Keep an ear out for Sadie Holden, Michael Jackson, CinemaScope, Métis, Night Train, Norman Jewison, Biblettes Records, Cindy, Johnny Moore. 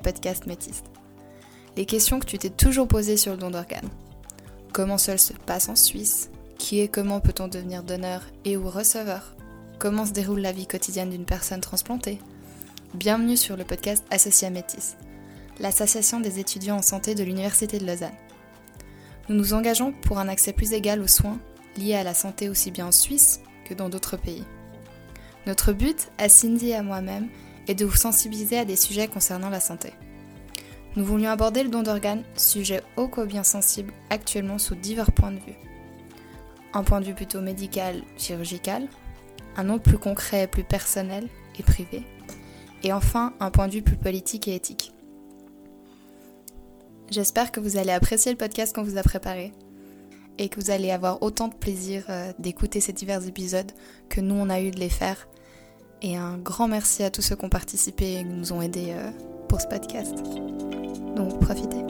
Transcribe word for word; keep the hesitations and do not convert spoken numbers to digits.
premier podcast Métis. Les questions que tu t'es toujours posées sur le don d'organes. Comment cela se passe en Suisse ? Qui et comment peut-on devenir donneur et ou receveur ? Comment se déroule la vie quotidienne d'une personne transplantée ? Bienvenue sur le podcast Associé Métis, l'association des étudiants en santé de l'Université de Lausanne. Nous nous engageons pour un accès plus égal aux soins liés à la santé aussi bien en Suisse que dans d'autres pays. Notre but, à Cindy et à moi-même, est de vous sensibiliser à des sujets concernant la santé. Nous voulions aborder le don d'organes, sujet ô combien sensible actuellement sous divers points de vue. Un point de vue plutôt médical, chirurgical, un autre plus concret, plus personnel et privé, et enfin un point de vue plus politique et éthique. J'espère que vous allez apprécier le podcast qu'on vous a préparé et que vous allez avoir autant de plaisir d'écouter ces divers épisodes que nous on a eu de les faire. Et un grand merci à tous ceux qui ont participé et qui nous ont aidés pour ce podcast. Donc profitez.